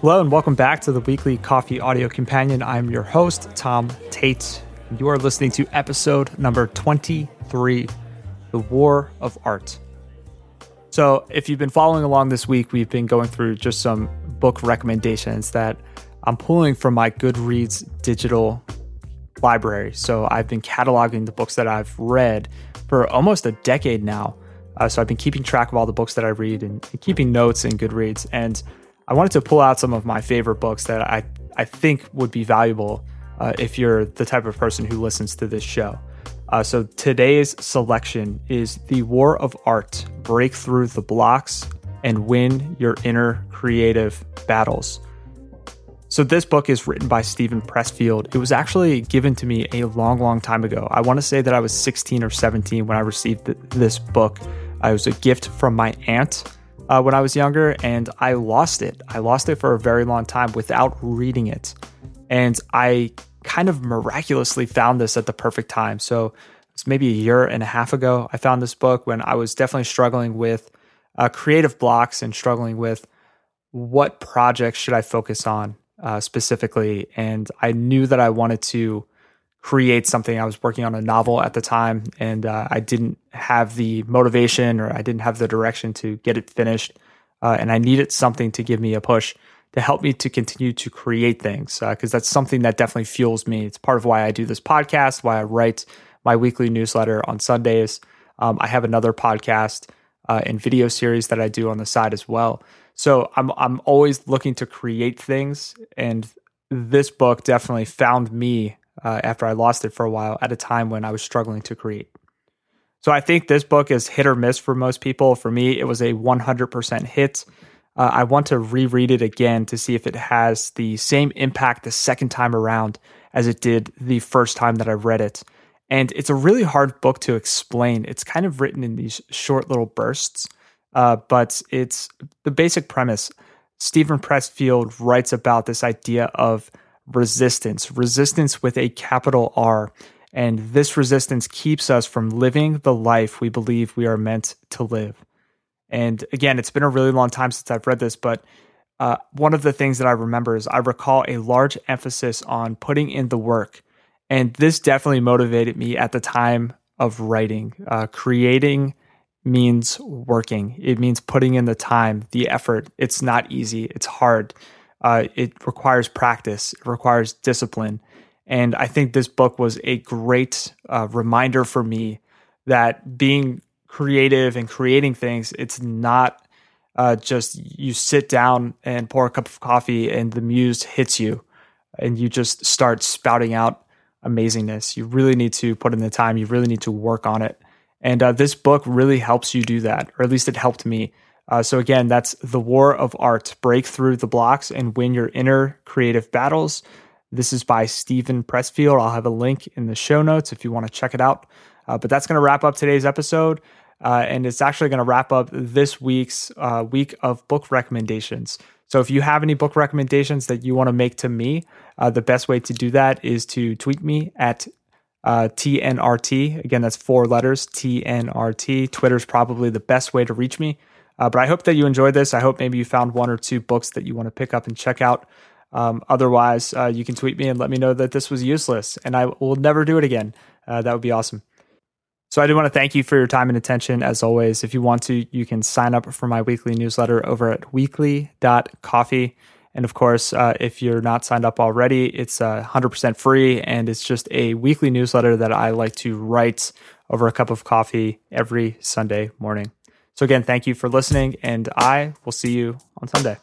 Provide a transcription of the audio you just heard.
Hello and welcome back to the Weekly Coffee Audio Companion. I'm your host, Tom Tate. You are listening to episode number 23, The War of Art. So if you've been following along this week, we've been going through just some book recommendations that I'm pulling from my Goodreads digital library. So I've been cataloging the books that I've read for almost a decade now. So I've been keeping track of all the books that I read and keeping notes in Goodreads. And I wanted to pull out some of my favorite books that I think would be valuable if you're the type of person who listens to this show. So today's selection is The War of Art, Break Through the Blocks and Win Your Inner Creative Battles. So this book is written by Steven Pressfield. It was actually given to me a long, long time ago. I want to say that I was 16 or 17 when I received this book. It was a gift from my aunt when I was younger, and I lost it. I lost it for a very long time without reading it. And I kind of miraculously found this at the perfect time. So it's maybe a year and a half ago, I found this book when I was definitely struggling with creative blocks and struggling with what projects should I focus on specifically. And I knew that I wanted to create something. I was working on a novel at the time, and I didn't have the motivation or I didn't have the direction to get it finished. And I needed something to give me a push to help me to continue to create things, because that's something that definitely fuels me. It's part of why I do this podcast, why I write my weekly newsletter on Sundays. I have another podcast and video series that I do on the side as well. So I'm always looking to create things, and this book definitely found me after I lost it for a while at a time when I was struggling to create. So I think this book is hit or miss for most people. For me, it was a 100% hit. I want to reread it again to see if it has the same impact the second time around as it did the first time that I read it. And it's a really hard book to explain. It's kind of written in these short little bursts, but it's the basic premise. Steven Pressfield writes about this idea of resistance with a capital R. And this resistance keeps us from living the life we believe we are meant to live. And again, it's been a really long time since I've read this, but one of the things that I remember is I recall a large emphasis on putting in the work. And this definitely motivated me at the time of writing. Creating means working. It means putting in the time, the effort. It's not easy. It's hard. It requires practice. It requires discipline. And I think this book was a great reminder for me that being creative and creating things, it's not just you sit down and pour a cup of coffee and the muse hits you and you just start spouting out amazingness. You really need to put in the time. You really need to work on it. And this book really helps you do that, or at least it helped me. So again, that's The War of Art, Break Through the Blocks and Win Your Inner Creative Battles. This is by Steven Pressfield. I'll have a link in the show notes if you want to check it out. But that's going to wrap up today's episode. And it's actually going to wrap up this week's week of book recommendations. So if you have any book recommendations that you want to make to me, the best way to do that is to tweet me at TNRT. Again, that's 4 letters, TNRT. Twitter's probably the best way to reach me. But I hope that you enjoyed this. I hope maybe you found one or two books that you want to pick up and check out. Otherwise, you can tweet me and let me know that this was useless and I will never do it again. That would be awesome. So I do want to thank you for your time and attention. As always, if you want to, you can sign up for my weekly newsletter over at weekly.coffee. And of course, if you're not signed up already, it's 100% free. And it's just a weekly newsletter that I like to write over a cup of coffee every Sunday morning. So again, thank you for listening, and I will see you on Sunday.